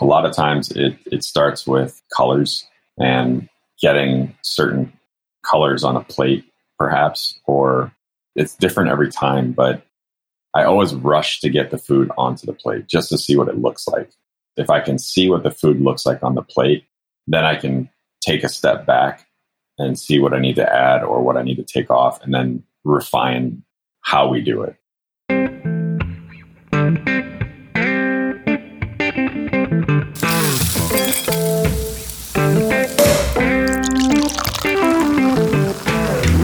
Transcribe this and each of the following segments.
a lot of times it starts with colors and getting certain colors on a plate, perhaps, or it's different every time, but I always rush to get the food onto the plate just to see what it looks like. If I can see what the food looks like on the plate, then I can take a step back and see what I need to add or what I need to take off, and then refine how we do it.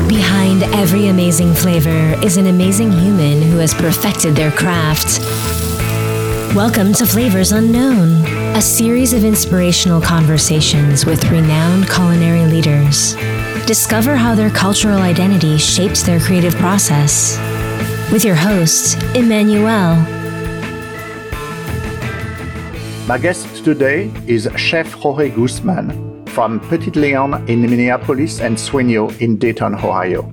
Behind every amazing flavor is an amazing human who has perfected their craft. Welcome to Flavors Unknown, a series of inspirational conversations with renowned culinary leaders. Discover how their cultural identity shapes their creative process. With your host, Emmanuel. My guest today is Chef Jorge Guzmán from Petit Léon in Minneapolis and Sueño in Dayton, Ohio.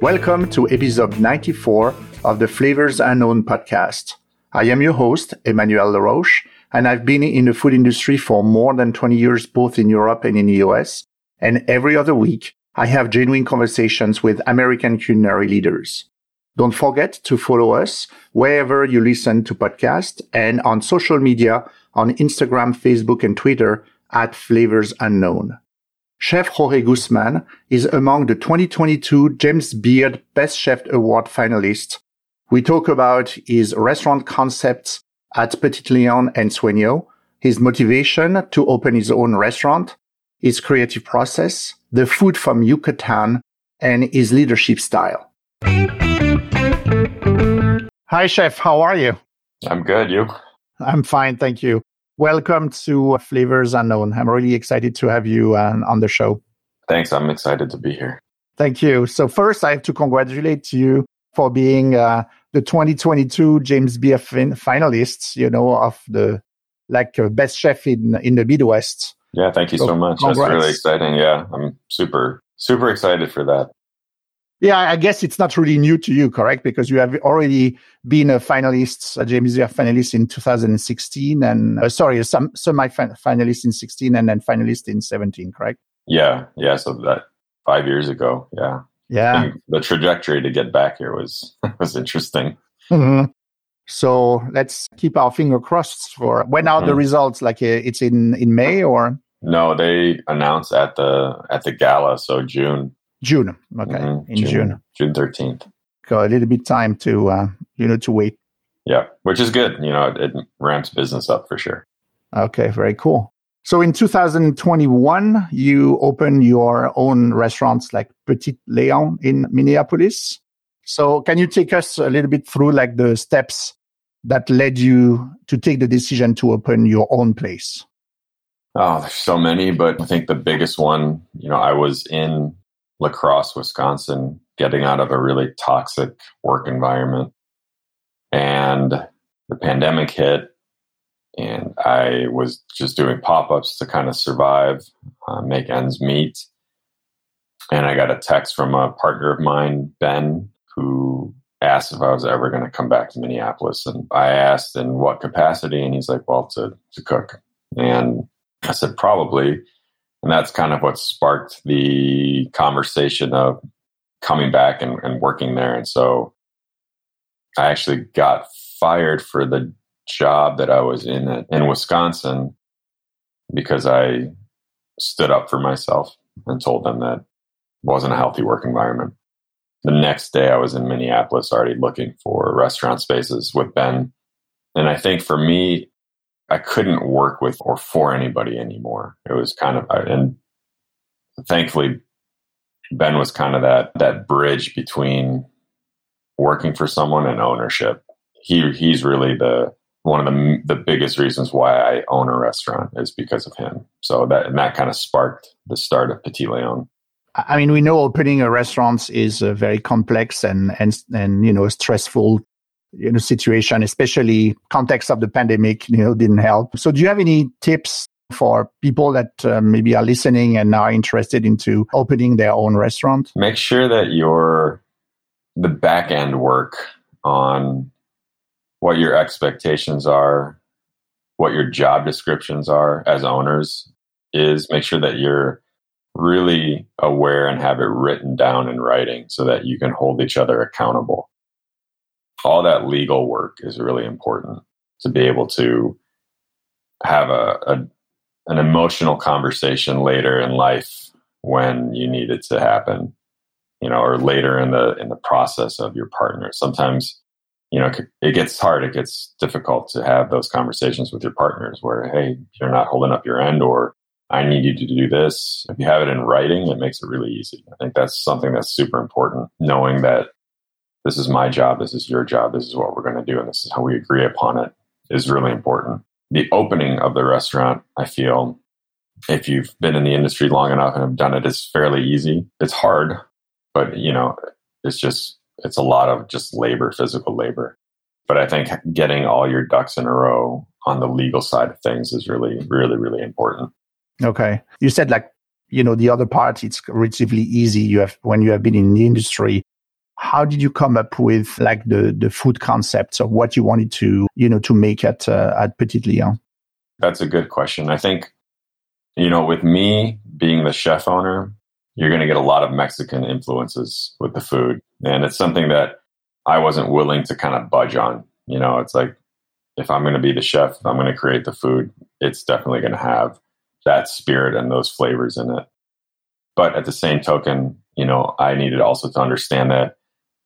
Welcome to episode 94 of the Flavors Unknown podcast. I am your host, Emmanuel LaRoche, and I've been in the food industry for more than 20 years, both in Europe and in the US. And every other week, I have genuine conversations with American culinary leaders. Don't forget to follow us wherever you listen to podcasts and on social media on Instagram, Facebook, and Twitter at Flavors Unknown. Chef Jorge Guzmán is among the 2022 James Beard Best Chef Award finalists. We talk about his restaurant concepts at Petit Léon and Sueño, his motivation to open his own restaurant, his creative process, the food from Yucatan, and his leadership style. Hi, Chef. How are you? I'm good. You? I'm fine. Thank you. Welcome to Flavors Unknown. I'm really excited to have you on the show. Thanks. I'm excited to be here. Thank you. So first, I have to congratulate you for being the 2022 James Beard finalists, you know, of the best chef in the Midwest. Yeah. Thank you so much. Congrats. That's really exciting. Yeah. I'm super, super excited for that. Yeah, I guess it's not really new to you, correct? Because you have already been a James Beard finalist in 2016, and semi-finalist in 16 and then finalist in 17, correct? Yeah. So that 5 years ago, yeah. And the trajectory to get back here was interesting. Mm-hmm. So let's keep our finger crossed for when are the results? It's in May or? No, they announced at the gala, so June. June. Okay. Mm-hmm. In June. June 13th. Got a little bit time to, to wait. Yeah, which is good. You know, it ramps business up for sure. Okay. Very cool. So in 2021, you opened your own restaurants like Petit Léon in Minneapolis. So can you take us a little bit through the steps that led you to take the decision to open your own place? Oh, there's so many, but I think the biggest one, I was in La Crosse, Wisconsin, getting out of a really toxic work environment. And the pandemic hit, and I was just doing pop-ups to kind of survive, make ends meet. And I got a text from a partner of mine, Ben, who asked if I was ever going to come back to Minneapolis. And I asked in what capacity, and he's like, well, to cook. And I said, probably. And that's kind of what sparked the conversation of coming back and working there. And so I actually got fired for the job that I was in Wisconsin because I stood up for myself and told them that it wasn't a healthy work environment. The next day I was in Minneapolis already looking for restaurant spaces with Ben. And I think for me, I couldn't work with or for anybody anymore. It was kind of, and thankfully, Ben was kind of that bridge between working for someone and ownership. He's really one of the biggest reasons why I own a restaurant is because of him. So that kind of sparked the start of Petit Léon. I mean, we know opening a restaurant is a very complex and stressful situation, especially context of the pandemic, didn't help. So do you have any tips for people that maybe are listening and are interested into opening their own restaurant? Make sure that the back end work on what your expectations are what your job descriptions are as owners is. Make sure that you're really aware and have it written down in writing so that you can hold each other accountable. All that legal work is really important to be able to have an emotional conversation later in life when you need it to happen, you know, or later in the process of your partner. Sometimes, you know, it gets hard. It gets difficult to have those conversations with your partners where, hey, you're not holding up your end, or I need you to do this. If you have it in writing, it makes it really easy. I think that's something that's super important, knowing that this is my job, this is your job, this is what we're going to do, and this is how we agree upon it, is really important. The opening of the restaurant, I feel, if you've been in the industry long enough and have done it, is fairly easy. It's hard, but, you know, it's a lot of just labor, physical labor. But I think getting all your ducks in a row on the legal side of things is really, really, really important. Okay. You said, like, you know, the other part, it's relatively easy. When you have been in the industry, how did you come up with, like, the food concepts of what you wanted to, you know, to make at Petit Léon? That's a good question. I think, you know, with me being the chef owner, you're going to get a lot of Mexican influences with the food. And it's something that I wasn't willing to kind of budge on. You know, it's like, if I'm going to be the chef, if I'm going to create the food, it's definitely going to have that spirit and those flavors in it. But at the same token, you know, I needed also to understand that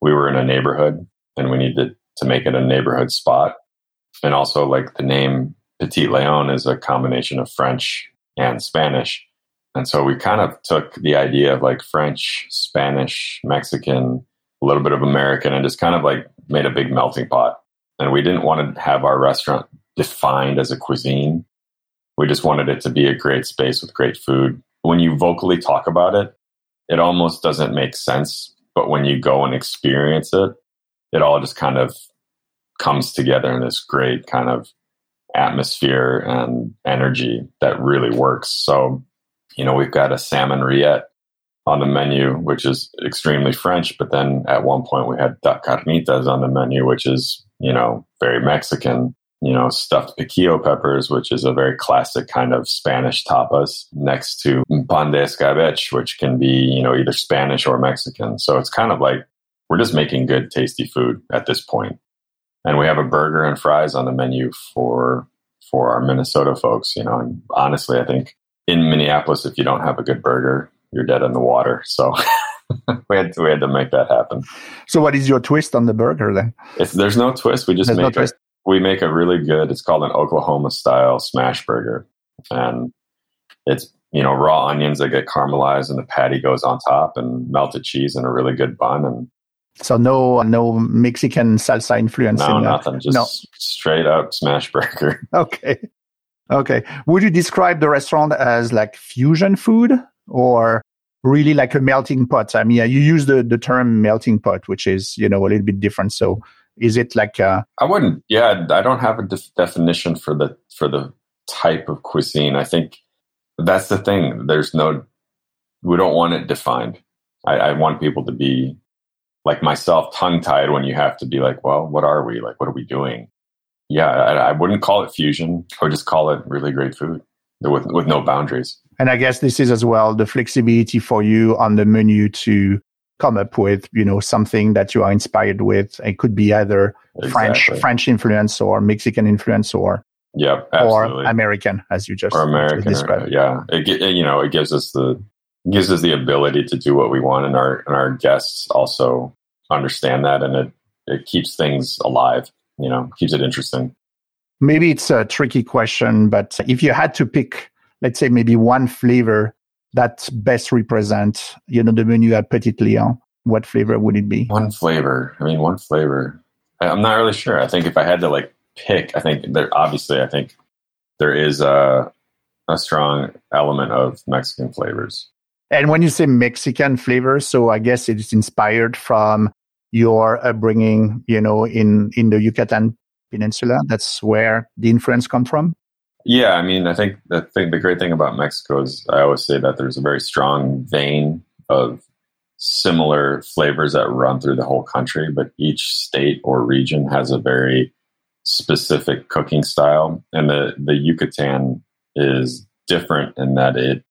we were in a neighborhood and we needed to make it a neighborhood spot. And also, like, the name Petit Léon is a combination of French and Spanish. And so we kind of took the idea of, like, French, Spanish, Mexican, a little bit of American, and just kind of, like, made a big melting pot. And we didn't want to have our restaurant defined as a cuisine. We just wanted it to be a great space with great food. When you vocally talk about it, it almost doesn't make sense. But when you go and experience it, it all just kind of comes together in this great kind of atmosphere and energy that really works. So, you know, we've got a salmon rillette on the menu, which is extremely French. But then at one point we had carnitas on the menu, which is, you know, very Mexican. You know, stuffed piquillo peppers, which is a very classic kind of Spanish tapas, next to pan de escabeche, which can be, you know, either Spanish or Mexican. So it's kind of like, we're just making good, tasty food at this point. And we have a burger and fries on the menu for our Minnesota folks, you know. And honestly, I think in Minneapolis, if you don't have a good burger, you're dead in the water. So we had to make that happen. So what is your twist on the burger then? There's no twist. We make a really good, it's called an Oklahoma style smash burger. And it's, you know, raw onions that get caramelized and the patty goes on top, and melted cheese and a really good bun. And so no Mexican salsa influence. No, in that. Nothing. Just straight up smash burger. Okay. Would you describe the restaurant as, like, fusion food or really like a melting pot? I mean, you use the term melting pot, which is, you know, a little bit different. So is it like a... I don't have a definition for the type of cuisine. I think that's the thing. We don't want it defined. I want people to be, like myself, tongue-tied when you have to be like, well, what are we? Like, what are we doing? Yeah, I wouldn't call it fusion. I would just call it really great food with no boundaries. And I guess this is as well the flexibility for you on the menu to come up with, you know, something that you are inspired with. It could be either French influence or Mexican influence or American, as you just described. It gives us the ability to do what we want, and our guests also understand that, and it keeps things alive, you know, keeps it interesting. Maybe it's a tricky question, but if you had to pick, let's say, maybe one flavor that best represents, you know, the menu at Petit Léon, what flavor would it be? One flavor. I'm not really sure. I think if I had to, like, pick, I think there is a strong element of Mexican flavors. And when you say Mexican flavors, so I guess it's inspired from your upbringing, you know, in the Yucatan Peninsula. That's where the influence comes from? Yeah, I mean, I think the great thing about Mexico is I always say that there's a very strong vein of similar flavors that run through the whole country, but each state or region has a very specific cooking style. And the Yucatan is different in that it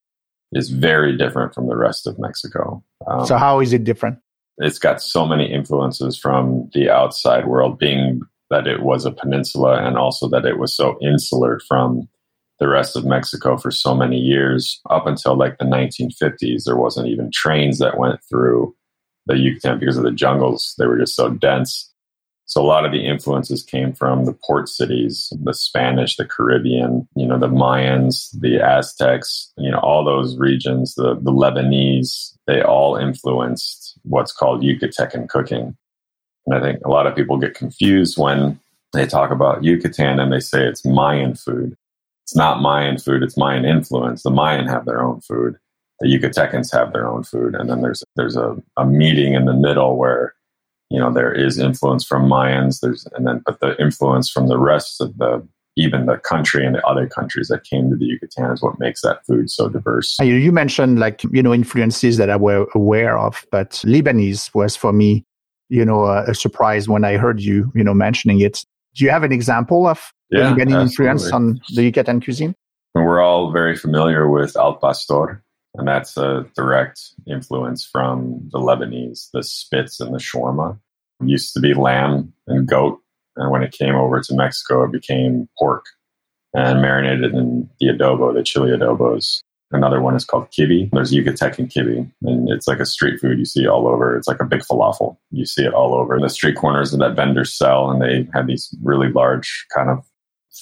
is very different from the rest of Mexico. So how is it different? It's got so many influences from the outside world, being that it was a peninsula and also that it was so insular from the rest of Mexico for so many years. Up until like the 1950s, there wasn't even trains that went through the Yucatan because of the jungles. They were just so dense. So a lot of the influences came from the port cities, the Spanish, the Caribbean, the Mayans, the Aztecs, all those regions, the Lebanese, they all influenced what's called Yucatecan cooking. And I think a lot of people get confused when they talk about Yucatan and they say it's Mayan food. It's not Mayan food, it's Mayan influence. The Mayan have their own food. The Yucatecans have their own food. And then there's a meeting in the middle where there is influence from Mayans, but the influence from the rest of the country and the other countries that came to the Yucatan is what makes that food so diverse. You mentioned influences that I were aware of, but Lebanese was for me, a surprise when I heard you mentioning it. Do you have an example of Lebanese influence on the Yucatan cuisine? We're all very familiar with Al Pastor. And that's a direct influence from the Lebanese, the spitz and the shawarma. It used to be lamb and goat. And when it came over to Mexico, it became pork and marinated in the adobo, the chili adobos. Another one is called Kibbe. There's Yucatecan Kibbe. And it's like a street food you see all over. It's like a big falafel. You see it all over. The street corners that vendors sell. And they have these really large kind of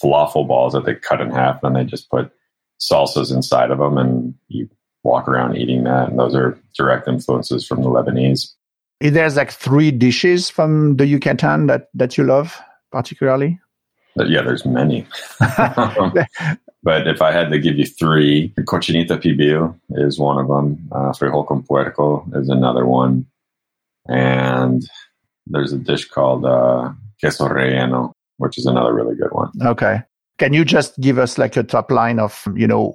falafel balls that they cut in half. And they just put salsas inside of them and you walk around eating that, and those are direct influences from the Lebanese. There's like three dishes from the Yucatan that you love particularly? Yeah, there's many. But if I had to give you three, cochinita pibil is one of them. Frijol con puerco is another one. And there's a dish called queso relleno, which is another really good one. Okay. Can you just give us like a top line of,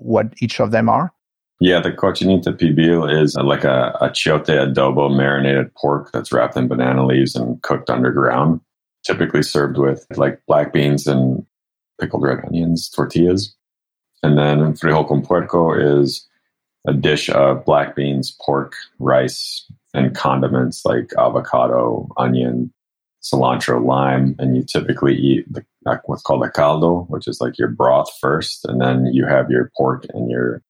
what each of them are? Yeah, the cochinita pibil is like a achiote adobo marinated pork that's wrapped in banana leaves and cooked underground, typically served with like black beans and pickled red onions, tortillas. And then frijol con puerco is a dish of black beans, pork, rice, and condiments like avocado, onion, cilantro, lime. And you typically eat what's called a caldo, which is like your broth first, and then you have your pork and your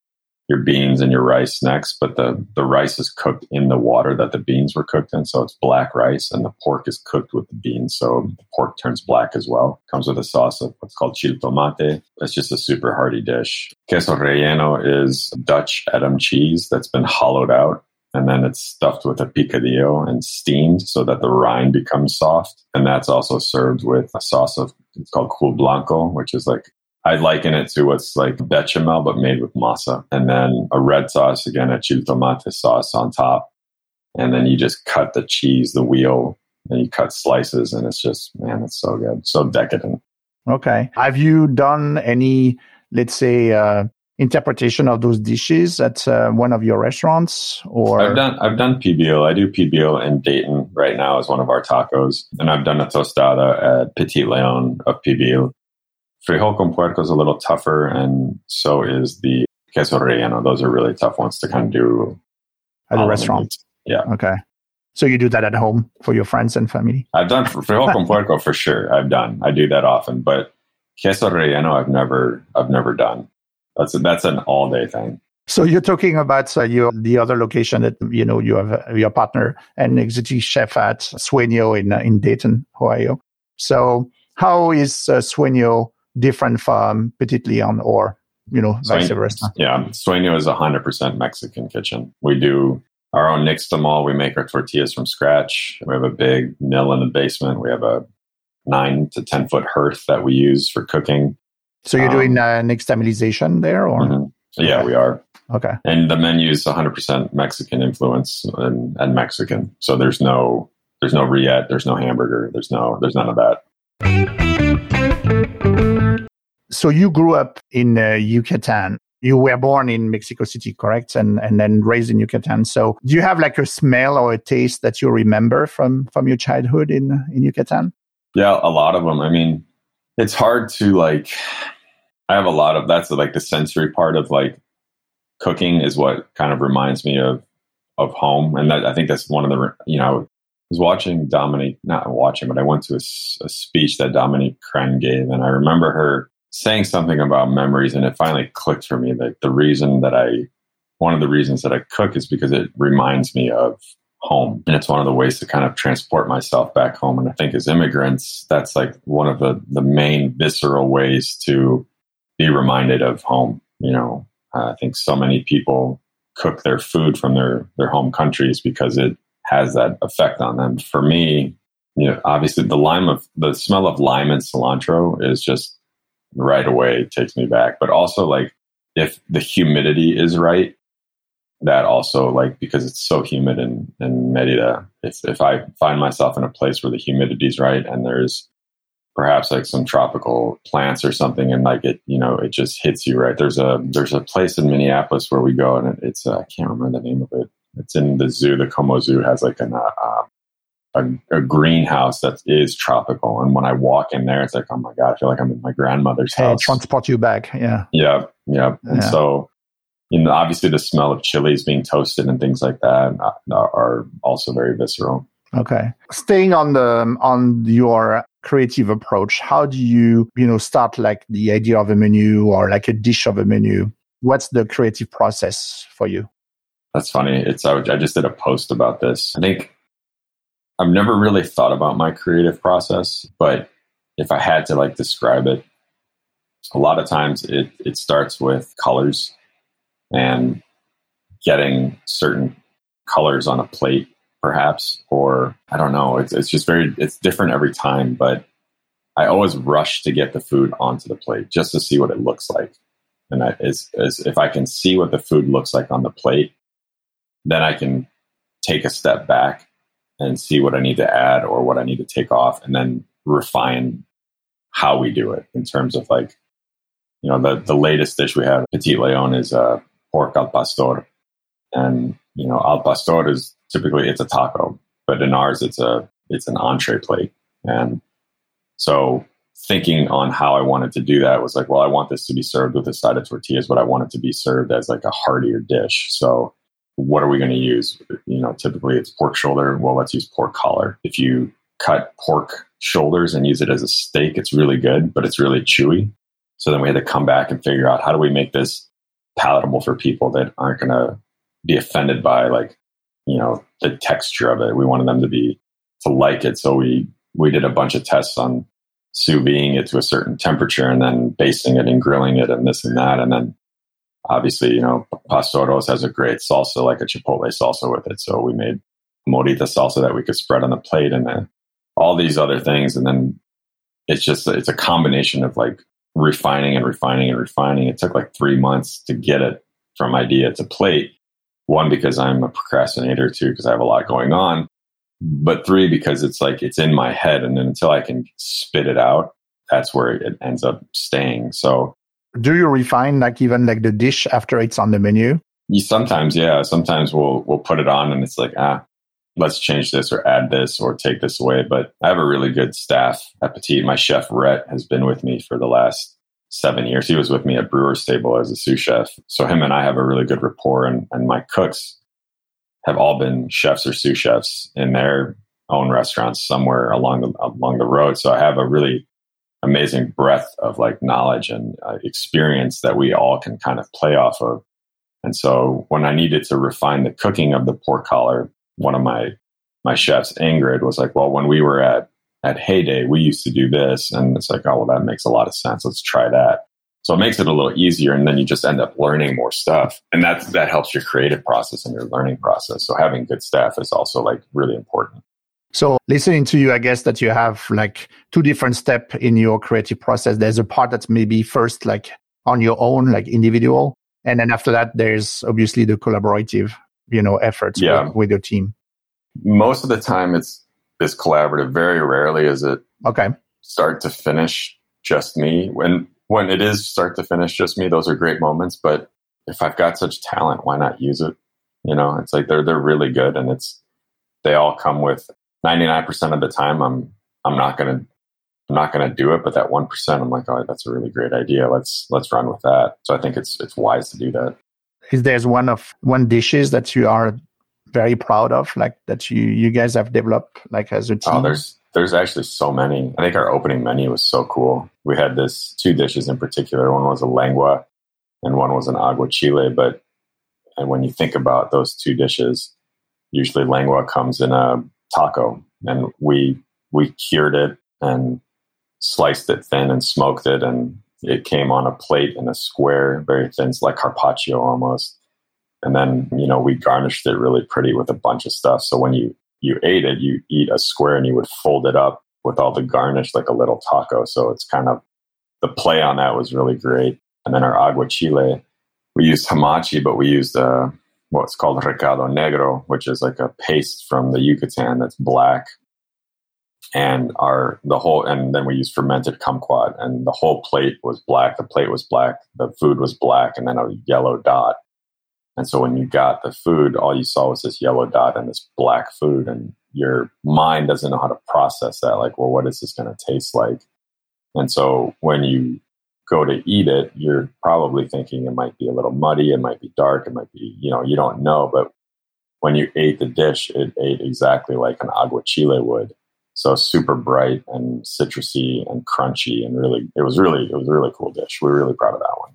beans and your rice next, but the rice is cooked in the water that the beans were cooked in. So it's black rice, and the pork is cooked with the beans. So the pork turns black as well. Comes with a sauce of what's called chiltomate. It's just a super hearty dish. Queso relleno is Dutch Edam cheese that's been hollowed out. And then it's stuffed with a picadillo and steamed so that the rind becomes soft. And that's also served with a sauce of, it's called kol blanco, which is like, I liken it to what's like bechamel, but made with masa. And then a red sauce, again, a chiltomate sauce on top. And then you just cut the cheese, the wheel, and you cut slices. And it's just, man, it's so good. So decadent. Okay. Have you done any, let's say, interpretation of those dishes at one of your restaurants? Or I've done pibil. I do pibil in Dayton right now as one of our tacos. And I've done a tostada at Petit Léon of pibil. Frijol con puerco is a little tougher, and so is the queso relleno. Those are really tough ones to kind of do at a restaurant. Yeah. Okay. So you do that at home for your friends and family? I've done frijol con puerco for sure. I do that often, but queso relleno I've never done. That's an all day thing. So you're talking about the other location that you have your partner and executive chef at Sueño in Dayton, Ohio. So how is Sueño different from Petit Léon or, vice versa? Yeah, Sueño is 100% Mexican kitchen. We do our own nixtamal. We make our tortillas from scratch. We have a big mill in the basement. We have a 9 to 10 foot hearth that we use for cooking. So you're doing nixtamalization there? Or mm-hmm. Yeah, okay. We are. Okay. And the menu is 100% Mexican influence and Mexican. So there's no rillette, there's no hamburger, there's none of that. So you grew up in Yucatan. You were born in Mexico City, correct? And then raised in Yucatan. So do you have like a smell or a taste that you remember from your childhood in Yucatan? Yeah, a lot of them. I mean, it's hard to like, I have a lot of, that's like the sensory part of like cooking is what kind of reminds me of home. And that, I think that's one of the, you know, I was watching Dominique, not watching, but I went to a speech that Dominique Krenn gave. And I remember her saying something about memories, and it finally clicked for me that the reason that one of the reasons that I cook is because it reminds me of home. And it's one of the ways to kind of transport myself back home. And I think as immigrants, that's like one of the main visceral ways to be reminded of home. You know, I think so many people cook their food from their home countries because it has that effect on them. For me, you know, obviously the smell of lime and cilantro is just right away takes me back. But also like if the humidity is right, that also, like, because it's so humid in Merida, if I find myself in a place where the humidity is right and there's perhaps like some tropical plants or something, and like it, you know, it just hits you right. There's a place in Minneapolis where we go, and it's I can't remember the name of it. It's in the zoo. The Como Zoo has like a greenhouse that is tropical, and when I walk in there, it's like, oh my god, I feel like I'm in my grandmother's house. Transport you back, yeah. And so, you know, obviously the smell of chilies being toasted and things like that are also very visceral. Okay. Staying on your creative approach, how do you start like the idea of a menu or like a dish of a menu? What's the creative process for you? That's funny. I just did a post about this. I think I've never really thought about my creative process, but if I had to like describe it, a lot of times it starts with colors and getting certain colors on a plate, perhaps, or I don't know, it's just it's different every time, but I always rush to get the food onto the plate just to see what it looks like. And if I can see what the food looks like on the plate, then I can take a step back and see what I need to add or what I need to take off, and then refine how we do it in terms of like, you know, the latest dish we have, Petit Léon, is pork al pastor. And, you know, al pastor is typically, it's a taco, but in ours, it's an entree plate. And so thinking on how I wanted to do that was like, well, I want this to be served with a side of tortillas, but I want it to be served as like a heartier dish. So what are we going to use? You know, typically it's pork shoulder. Well, let's use pork collar. If you cut pork shoulders and use it as a steak, it's really good, but it's really chewy. So then we had to come back and figure out, how do we make this palatable for people that aren't going to be offended by like, you know, the texture of it. We wanted them to like it. So we did a bunch of tests on sous videing it to a certain temperature and then basting it and grilling it and this and that. And then obviously, you know, Pastoros has a great salsa, like a chipotle salsa with it. So we made morita salsa that we could spread on the plate, and then all these other things. And then it's a combination of like, refining. It took like 3 months to get it from idea to plate. One, because I'm a procrastinator. Two, because I have a lot going on. But three, because it's like, it's in my head. And then until I can spit it out, that's where it ends up staying. So do you refine like even like the dish after it's on the menu? Sometimes, yeah. Sometimes we'll put it on and it's like, let's change this or add this or take this away. But I have a really good staff at Petit. My chef, Rhett, has been with me for the last 7 years. He was with me at Brewer's Table as a sous chef. So him and I have a really good rapport, and my cooks have all been chefs or sous chefs in their own restaurants somewhere along the road. So I have a really amazing breadth of like knowledge and experience that we all can kind of play off of. And so when I needed to refine the cooking of the pork collar, one of my chefs, Ingrid, was like, well, when we were at Heyday, we used to do this. And it's like, oh, well, that makes a lot of sense. Let's try that. So it makes it a little easier. And then you just end up learning more stuff. And that helps your creative process and your learning process. So having good staff is also like really important. So listening to you, I guess that you have like two different steps in your creative process. There's a part that's maybe first like on your own, like individual. And then after that, there's obviously the collaborative, you know, efforts with your team. Most of the time it's collaborative. Very rarely is it start to finish just me. When it is start to finish just me, those are great moments. But if I've got such talent, why not use it? You know, it's like they're really good, and they all come with 99% of the time I'm not gonna I'm not going to do it, but that 1%, I'm like, oh, that's a really great idea. Let's run with that. So I think it's wise to do that. Is there's one dishes that you are very proud of, like that you guys have developed, like as a team? Oh, there's actually so many. I think our opening menu was so cool. We had this 2 dishes in particular. One was a lengua, and one was an aguachile. And when you think about those 2 dishes, usually lengua comes in a taco, and we cured it and sliced it thin and smoked it, and it came on a plate in a square, very thin, like carpaccio almost. And then, we garnished it really pretty with a bunch of stuff. So when you ate it, you eat a square and you would fold it up with all the garnish like a little taco. So it's kind of, the play on that was really great. And then our aguachile, we used hamachi, but we used what's called recado negro, which is like a paste from the Yucatan that's black. And then we used fermented kumquat, and the whole plate was black. The plate was black. The food was black, and then a yellow dot. And so when you got the food, all you saw was this yellow dot and this black food, and your mind doesn't know how to process that. Like, well, what is this going to taste like? And so when you go to eat it, you're probably thinking it might be a little muddy, it might be dark, it might be, you don't know. But when you ate the dish, it ate exactly like an aguachile would. So super bright and citrusy and crunchy, and it was a really cool dish. We're really proud of that one.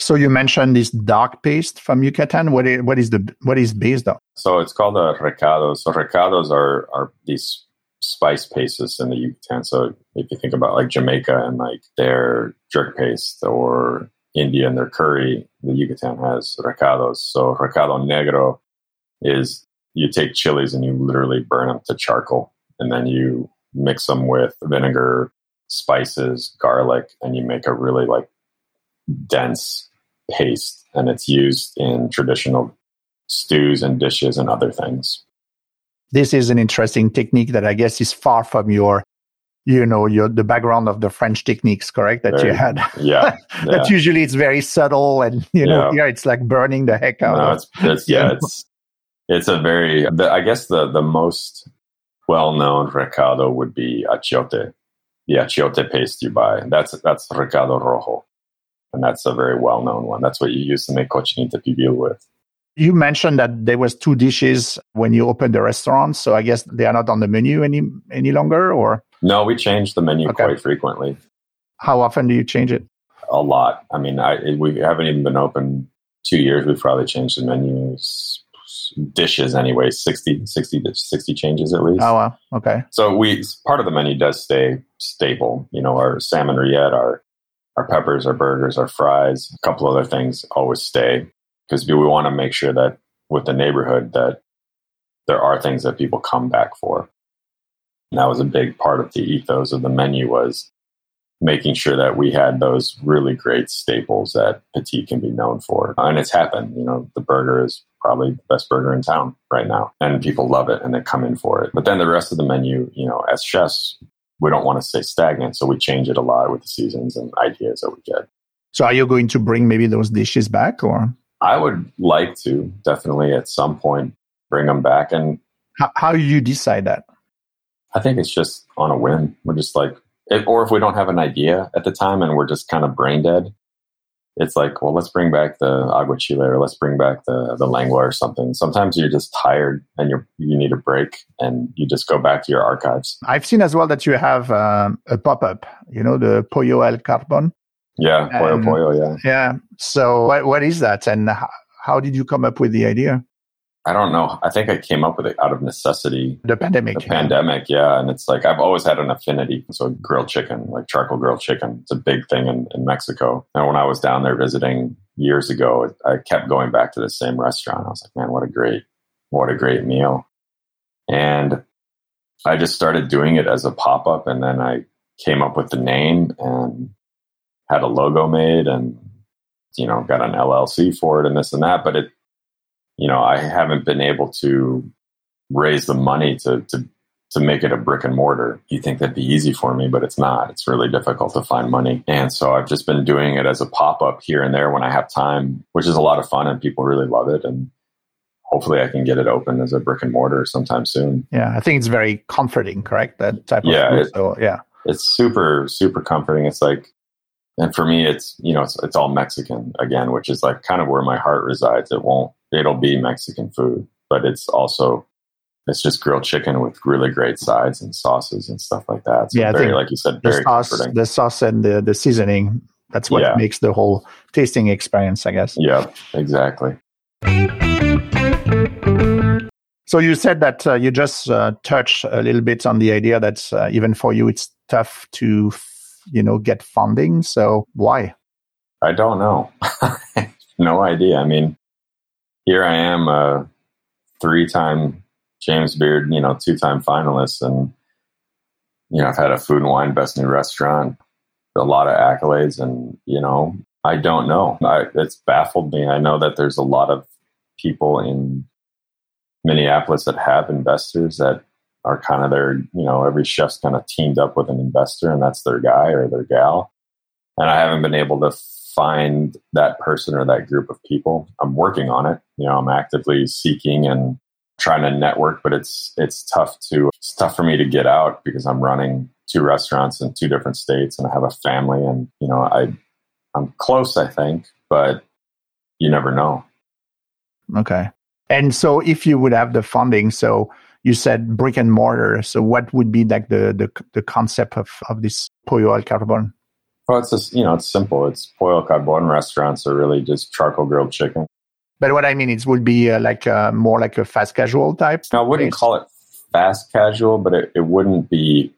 So you mentioned this dark paste from Yucatan. What is based on? So it's called a recados. So recados are these spice pastes in the Yucatan. So if you think about like Jamaica and like their jerk paste, or India and their curry, the Yucatan has recados. So recado negro is you take chilies and you literally burn them to charcoal. And then you mix them with vinegar, spices, garlic, and you make a really like dense paste. And it's used in traditional stews and dishes and other things. This is an interesting technique that I guess is far from the background of the French techniques, correct? That you had. Yeah. That usually it's very subtle, and here it's like burning the heck out. No, it's a very, I guess the most well-known recado would be achiote, the achiote paste you buy. That's recado rojo, and that's a very well-known one. That's what you use to make cochinita pibil with. You mentioned that there was 2 dishes when you opened the restaurant, so I guess they are not on the menu any longer, or? No, we change the menu quite frequently. How often do you change it? A lot. I mean, we haven't even been open 2 years. We've probably changed the menus. Dishes anyway, 60 changes at least. Oh wow, okay. So part of the menu does stay stable. Our salmon rillette, our peppers, our burgers, our fries, a couple other things always stay, because we want to make sure that with the neighborhood that there are things that people come back for. And that was a big part of the ethos of the menu, was making sure that we had those really great staples that Petit can be known for. And it's happened. The burger is probably the best burger in town right now, and people love it and they come in for it. But then the rest of the menu, as chefs, we don't want to stay stagnant. So we change it a lot with the seasons and ideas that we get. So are you going to bring maybe those dishes back, or? I would like to definitely at some point bring them back. And how do you decide that? I think it's just on a whim. We're just like, or if we don't have an idea at the time and we're just kind of brain dead, it's like, well, let's bring back the aguachile, or let's bring back the lengua or something. Sometimes you're just tired and you need a break, and you just go back to your archives. I've seen as well that you have a pop-up, the Pollo al Carbon. Yeah, Pollo, yeah. Yeah. So what is that? And how did you come up with the idea? I don't know. I think I came up with it out of necessity. The pandemic, yeah. And it's like, I've always had an affinity. So grilled chicken, like charcoal grilled chicken, it's a big thing in Mexico. And when I was down there visiting years ago, I kept going back to the same restaurant. I was like, man, what a great meal. And I just started doing it as a pop-up. And then I came up with the name and had a logo made, and, got an LLC for it and this and that. But I haven't been able to raise the money to make it a brick and mortar. You think that'd be easy for me, but it's not. It's really difficult to find money. And so I've just been doing it as a pop-up here and there when I have time, which is a lot of fun, and people really love it. And hopefully I can get it open as a brick and mortar sometime soon. Yeah, I think it's very comforting, correct? That type of food. So, yeah. it's super, super comforting. It's like, and for me, it's, you know, it's all Mexican again, which is like kind of where my heart resides. It'll be Mexican food, but it's also, it's just grilled chicken with really great sides and sauces and stuff like that. So yeah, very, like you said, very comforting. The sauce and the seasoning, that's what makes the whole tasting experience, I guess. Yeah, exactly. So you said that you just touched a little bit on the idea that even for you, it's tough to, you know, get funding. So why? I don't know. No idea. I mean, here I am, a 3-time James Beard, you know, 2-time finalist. And, you know, I've had a Food and Wine Best New Restaurant, a lot of accolades. And, you know, I don't know. It's baffled me. I know that there's a lot of people in Minneapolis that have investors that are kind of their, you know, every chef's kind of teamed up with an investor and that's their guy or their gal. And I haven't been able to find that person or that group of people. I'm working on it. You know, I'm actively seeking and trying to network, but it's tough for me to get out because I'm running 2 restaurants in 2 different states and I have a family and, you know, I'm close, I think, but you never know. Okay. And so if you would have the funding, so you said brick and mortar. So what would be like the concept of this pollo al carbon? Well, it's just, you know, it's simple. It's pollo al carbon restaurants are really just charcoal grilled chicken. But what I mean, it would be more like a fast casual type. No, I wouldn't call it fast casual, but it wouldn't be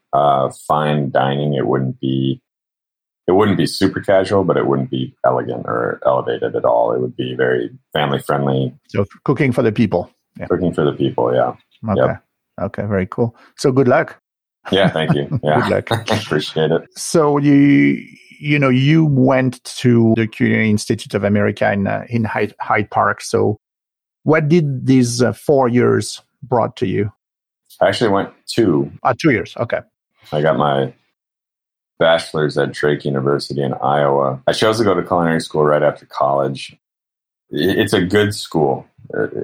fine dining. It wouldn't be super casual, but it wouldn't be elegant or elevated at all. It would be very family friendly. So cooking for the people. Yeah. Cooking for the people, yeah. Okay. Yep. Okay, very cool. So good luck. Yeah, thank you. Yeah. Good luck. I appreciate it. So you know, you went to the Culinary Institute of America in Hyde Park. So what did these 4 years brought to you? I actually went 2. 2 years, okay. I got my bachelor's at Drake University in Iowa. I chose to go to culinary school right after college. It's a good school,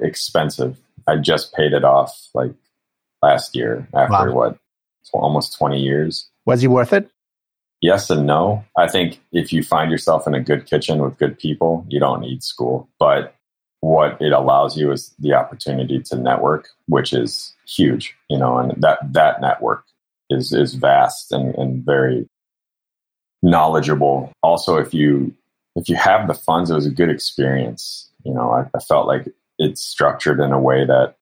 expensive. I just paid it off like last year after almost 20 years. Was it worth it? Yes and no. I think if you find yourself in a good kitchen with good people, you don't need school. But what it allows you is the opportunity to network, which is huge, you know, and that network is vast and very knowledgeable. Also, if you have the funds, it was a good experience. You know, I felt like it's structured in a way that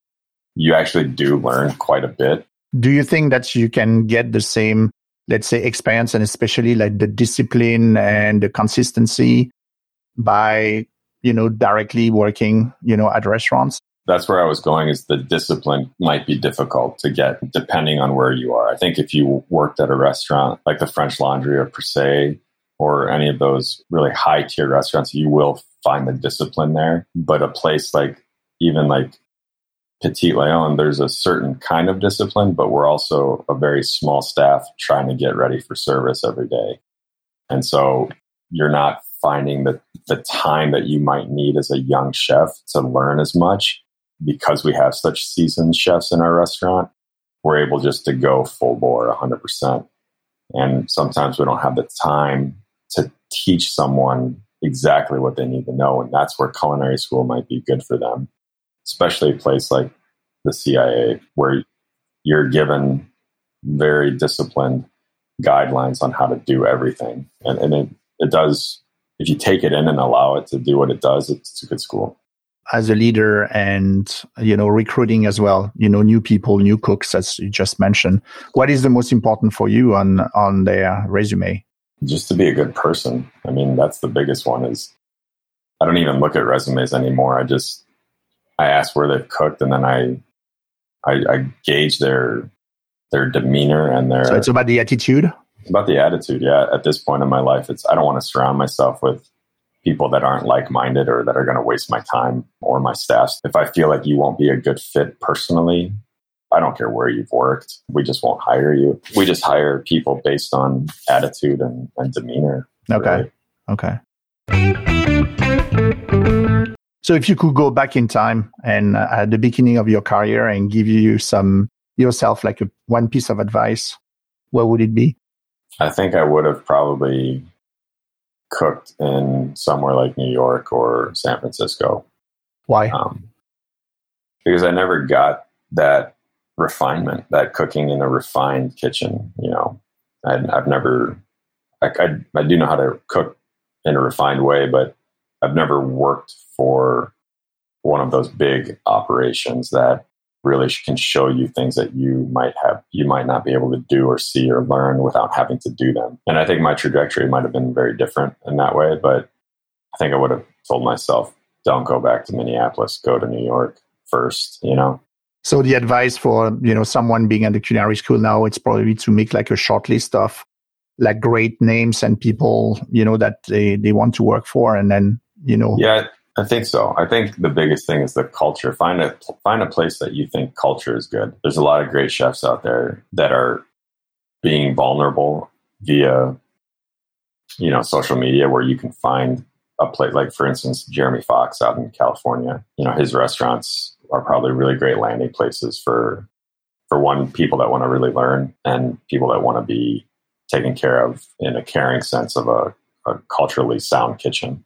you actually do learn quite a bit. Do you think that you can get the same, let's say, experience and especially like the discipline and the consistency by, you know, directly working, you know, at restaurants? That's where I was going, is the discipline might be difficult to get depending on where you are. I think if you worked at a restaurant like the French Laundry or Per Se or any of those really high tier restaurants, you will find the discipline there. But a place like even like Petit Léon, there's a certain kind of discipline, but we're also a very small staff trying to get ready for service every day. And so you're not finding the time that you might need as a young chef to learn as much, because we have such seasoned chefs in our restaurant. We're able just to go full bore 100%. And sometimes we don't have the time to teach someone exactly what they need to know. And that's where culinary school might be good for them, especially a place like the CIA, where you're given very disciplined guidelines on how to do everything. And it does, if you take it in and allow it to do what it does, it's a good school. As a leader and, you know, recruiting as well, you know, new people, new cooks, as you just mentioned, what is the most important for you on their resume? Just to be a good person. I mean, that's the biggest one. Is I don't even look at resumes anymore. I ask where they've cooked, and then I gauge their demeanor and their. So it's about the attitude? About the attitude, yeah. At this point in my life, I don't want to surround myself with people that aren't like-minded or that are going to waste my time or my staff. If I feel like you won't be a good fit personally, I don't care where you've worked. We just won't hire you. We just hire people based on attitude and demeanor. Okay. Really. Okay. So if you could go back in time and at the beginning of your career and give yourself like one piece of advice, what would it be? I think I would have probably cooked in somewhere like New York or San Francisco. Why? Because I never got that refinement, that cooking in a refined kitchen. You know, I do know how to cook in a refined way, but I've never worked for one of those big operations that really can show you things that you might not be able to do or see or learn without having to do them. And I think my trajectory might have been very different in that way, but I think I would have told myself, don't go back to Minneapolis, go to New York first, you know? So the advice for, you know, someone being at the culinary school now, it's probably to make like a short list of like great names and people, you know, that they want to work for. And then, you know. Yeah, I think so. I think the biggest thing is the culture. Find a place that you think culture is good. There's a lot of great chefs out there that are being vulnerable via, you know, social media, where you can find a place, like for instance, Jeremy Fox out in California. You know, his restaurants are probably really great landing places for one, people that want to really learn, and people that want to be taken care of in a caring sense of a culturally sound kitchen.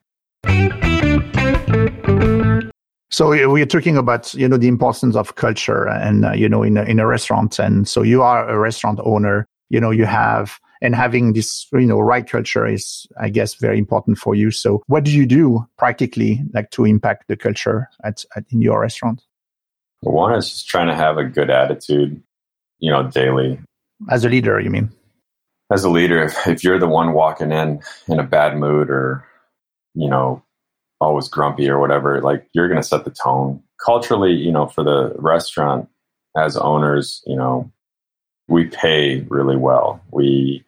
So we are talking about, you know, the importance of culture and, you know, in a restaurant. And so you are a restaurant owner, you know, you have, and having this, you know, right culture is, I guess, very important for you. So what do you do practically, like, to impact the culture in your restaurant? One is just trying to have a good attitude, you know, daily. As a leader, you mean? As a leader, if you're the one walking in a bad mood, or, you know, always grumpy or whatever, like, you're going to set the tone. Culturally, you know, for the restaurant, as owners, you know, we pay really well. We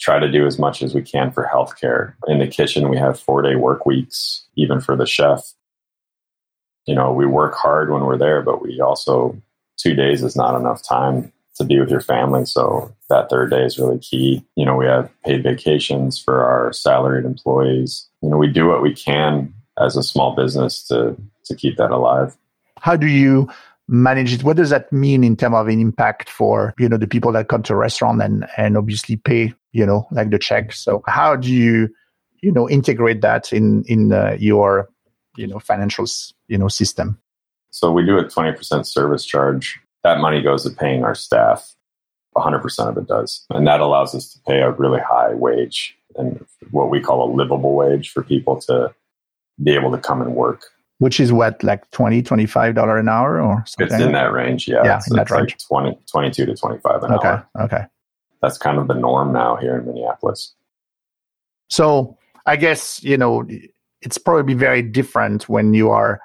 try to do as much as we can for healthcare. In the kitchen, we have 4-day work weeks, even for the chef. You know, we work hard when we're there, but we also, 2 days is not enough time to be with your family. So that third day is really key. You know, we have paid vacations for our salaried employees. You know, we do what we can as a small business to keep that alive. How do you manage it? What does that mean in terms of an impact for, you know, the people that come to a restaurant and obviously pay, you know, like the check? So how do you, you know, integrate that in your, you know, financial, you know, system? So we do a 20% service charge. That money goes to paying our staff. 100% of it does. And that allows us to pay a really high wage, and what we call a livable wage, for people to be able to come and work. Which is what, like $20, $25 an hour or something? It's in that range, yeah. Yeah, it's like $22 to $25 an hour. Okay. That's kind of the norm now here in Minneapolis. So I guess, you know, it's probably very different when you are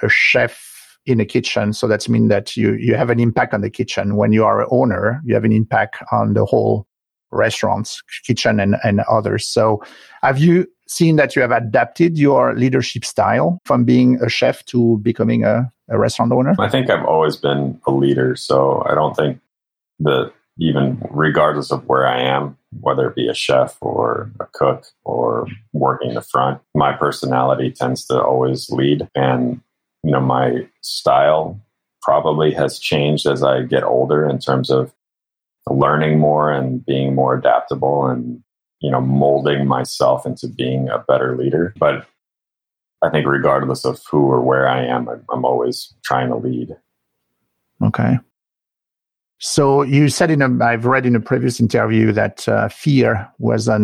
a chef in a kitchen. So that's mean that you have an impact on the kitchen. When you are an owner, you have an impact on the whole restaurant's kitchen and others. So have you seen that you have adapted your leadership style from being a chef to becoming a restaurant owner? I think I've always been a leader. So I don't think that, even regardless of where I am, whether it be a chef or a cook or working the front, my personality tends to always lead. And, you know, my style probably has changed as I get older in terms of learning more and being more adaptable and, you know, molding myself into being a better leader. But I think regardless of who or where I am, I'm always trying to lead. Okay. So you said I've read in a previous interview that fear was a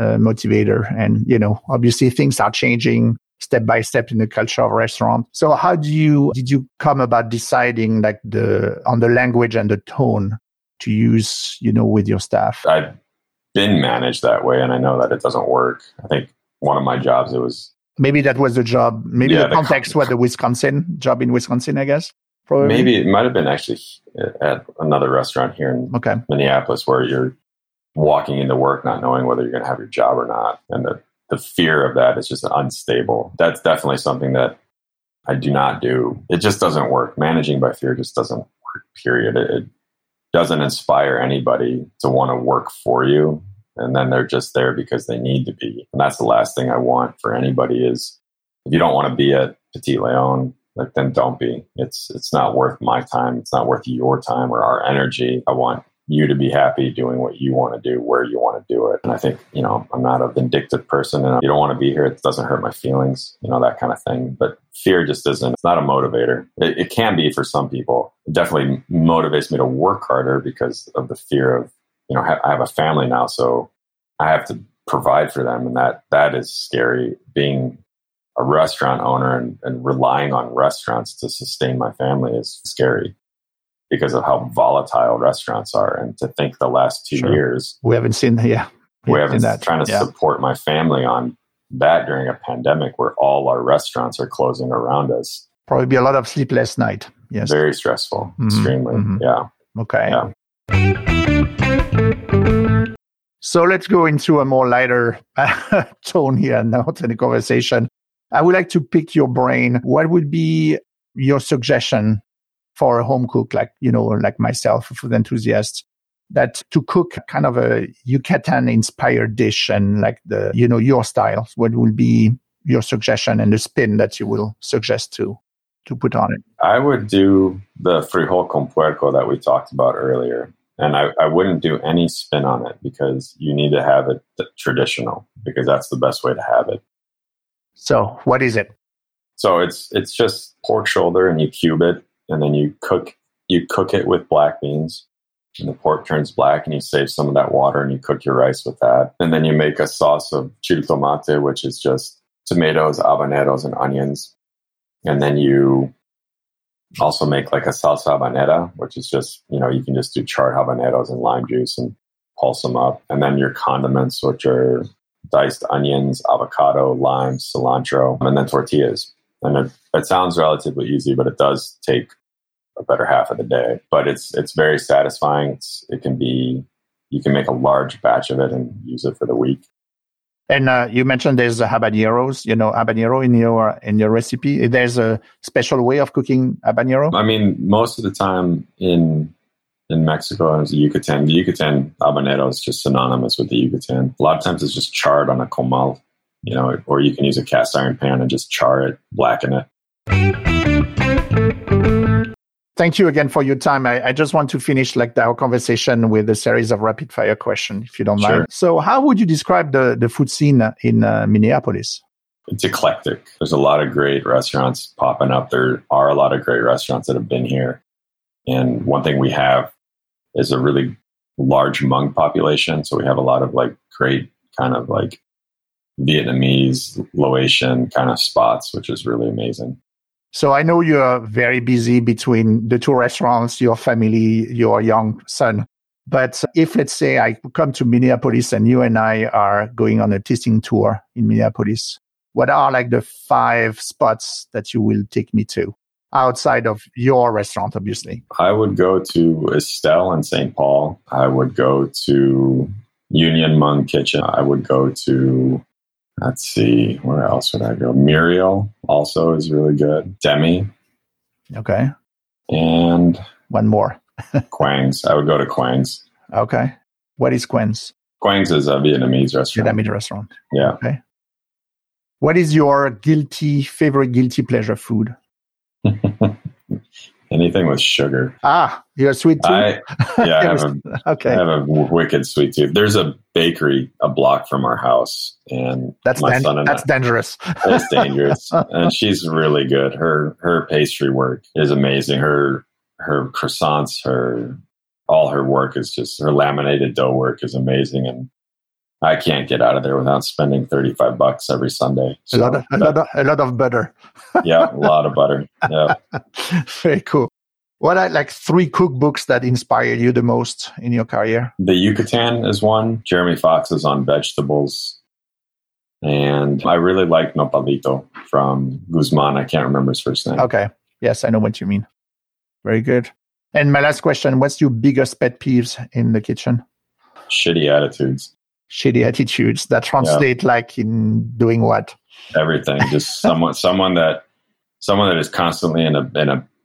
motivator, and, you know, obviously things are changing step by step in the culture of a restaurant. So how did you come about deciding, like, on the language and the tone to use, you know, with your staff? I've been managed that way, and I know that it doesn't work. I think one of my jobs, it was... Maybe that was the job. Maybe the context was the Wisconsin job in Wisconsin, I guess. Probably. Maybe it might have been actually at another restaurant here in Minneapolis, where you're walking into work not knowing whether you're going to have your job or not. And the fear of that is just unstable. That's definitely something that I do not do. It just doesn't work. Managing by fear just doesn't work, period. It doesn't inspire anybody to want to work for you. And then they're just there because they need to be. And that's the last thing I want for anybody is, if you don't want to be at Petit Leon, like, then don't be. It's not worth my time. It's not worth your time or our energy. I want you to be happy doing what you want to do, where you want to do it. And I think, you know, I'm not a vindictive person and you don't want to be here. It doesn't hurt my feelings, you know, that kind of thing. But fear just isn't, it's not a motivator. It can be for some people. It definitely motivates me to work harder because of the fear of, you know, I have a family now, so I have to provide for them. And that is scary, being a restaurant owner and relying on restaurants to sustain my family is scary because of how volatile restaurants are. And to think the last two years, we haven't seen that, trying to support my family on that during a pandemic where all our restaurants are closing around us. Probably be a lot of sleepless night. Yes. Very stressful. Mm-hmm. Extremely. Mm-hmm. Yeah. Okay. Yeah. So let's go into a more lighter tone here now to the conversation. I would like to pick your brain. What would be your suggestion for a home cook, like, you know, like myself, food enthusiast, that to cook kind of a Yucatan inspired dish and like the, you know, your style? What would be your suggestion and the spin that you will suggest to put on it? I would do the frijol con puerco that we talked about earlier. And I wouldn't do any spin on it because you need to have it traditional because that's the best way to have it. So what is it? So it's just pork shoulder and you cube it and then you cook it with black beans and the pork turns black and you save some of that water and you cook your rice with that. And then you make a sauce of chiltomate, which is just tomatoes, habaneros, and onions. And then you also make like a salsa habanera, which is just, you know, you can just do charred habaneros and lime juice and pulse them up. And then your condiments, which are diced onions, avocado, lime, cilantro, and then tortillas. And it sounds relatively easy, but it does take a better half of the day. But it's very satisfying. You can make a large batch of it and use it for the week. And you mentioned there's habaneros, you know, habanero in your recipe. There's a special way of cooking habanero? I mean, most of the time in Mexico, and Yucatan. The Yucatan habanero is just synonymous with the Yucatan. A lot of times it's just charred on a comal, you know, or you can use a cast iron pan and just char it, blacken it. Thank you again for your time. I just want to finish like our conversation with a series of rapid fire questions, if you don't mind. So how would you describe the food scene in Minneapolis? It's eclectic. There's a lot of great restaurants popping up. There are a lot of great restaurants that have been here. And one thing we have is a really large Hmong population. So we have a lot of like great kind of like Vietnamese, Laotian kind of spots, which is really amazing. So I know you're very busy between the two restaurants, your family, your young son. But if, let's say, I come to Minneapolis and you and I are going on a tasting tour in Minneapolis, what are like the 5 spots that you will take me to? Outside of your restaurant, obviously. I would go to Estelle in St. Paul. I would go to Union Hmong Kitchen. I would go to, let's see, where else would I go? Muriel also is really good. Demi. Okay. And one more. Quang's. I would go to Quang's. Okay. What is Quang's? Quang's is a Vietnamese restaurant. Vietnamese restaurant. Yeah. Okay. What is your favorite guilty pleasure food? Anything with sugar. You're a sweet tooth? I have a wicked sweet tooth. There's a bakery a block from our house, and my son and I, that's dangerous. It's dangerous. And she's really good. Her pastry work is amazing. Her croissants, all her work is just, her laminated dough work is amazing, and I can't get out of there without spending $35 every Sunday. So a lot of butter. Yeah, a lot of butter. Yeah. Very cool. What are like 3 cookbooks that inspire you the most in your career? The Yucatan is one. Jeremy Fox is on vegetables. And I really like Nopalito from Guzmán. I can't remember his first name. Okay. Yes, I know what you mean. Very good. And my last question, what's your biggest pet peeves in the kitchen? Shitty attitudes that translate like in doing what? Everything. Just someone that is constantly in a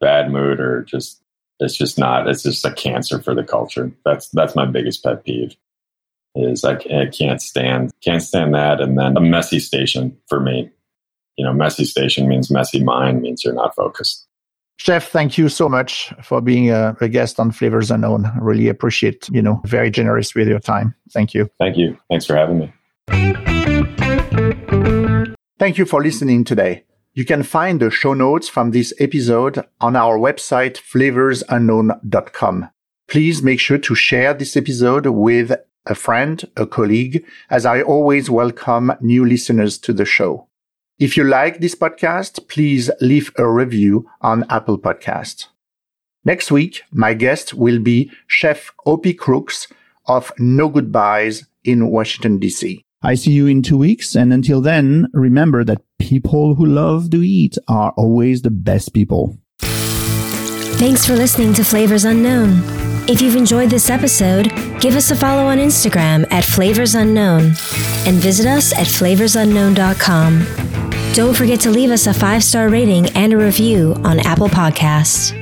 bad mood or just it's just a cancer for the culture. That's my biggest pet peeve. Is I can't stand that. And then a messy station for me. You know, messy station means messy mind, means you're not focused. Chef, thank you so much for being a guest on Flavors Unknown. I really appreciate, very generous with your time. Thank you. Thank you. Thanks for having me. Thank you for listening today. You can find the show notes from this episode on our website, flavorsunknown.com. Please make sure to share this episode with a friend, a colleague, as I always welcome new listeners to the show. If you like this podcast, please leave a review on Apple Podcasts. Next week, my guest will be Chef Opie Crooks of No Goodbyes in Washington, D.C. I see you in 2 weeks, and until then, remember that people who love to eat are always the best people. Thanks for listening to Flavors Unknown. If you've enjoyed this episode, give us a follow on Instagram at Flavors Unknown and visit us at flavorsunknown.com. Don't forget to leave us a 5-star rating and a review on Apple Podcasts.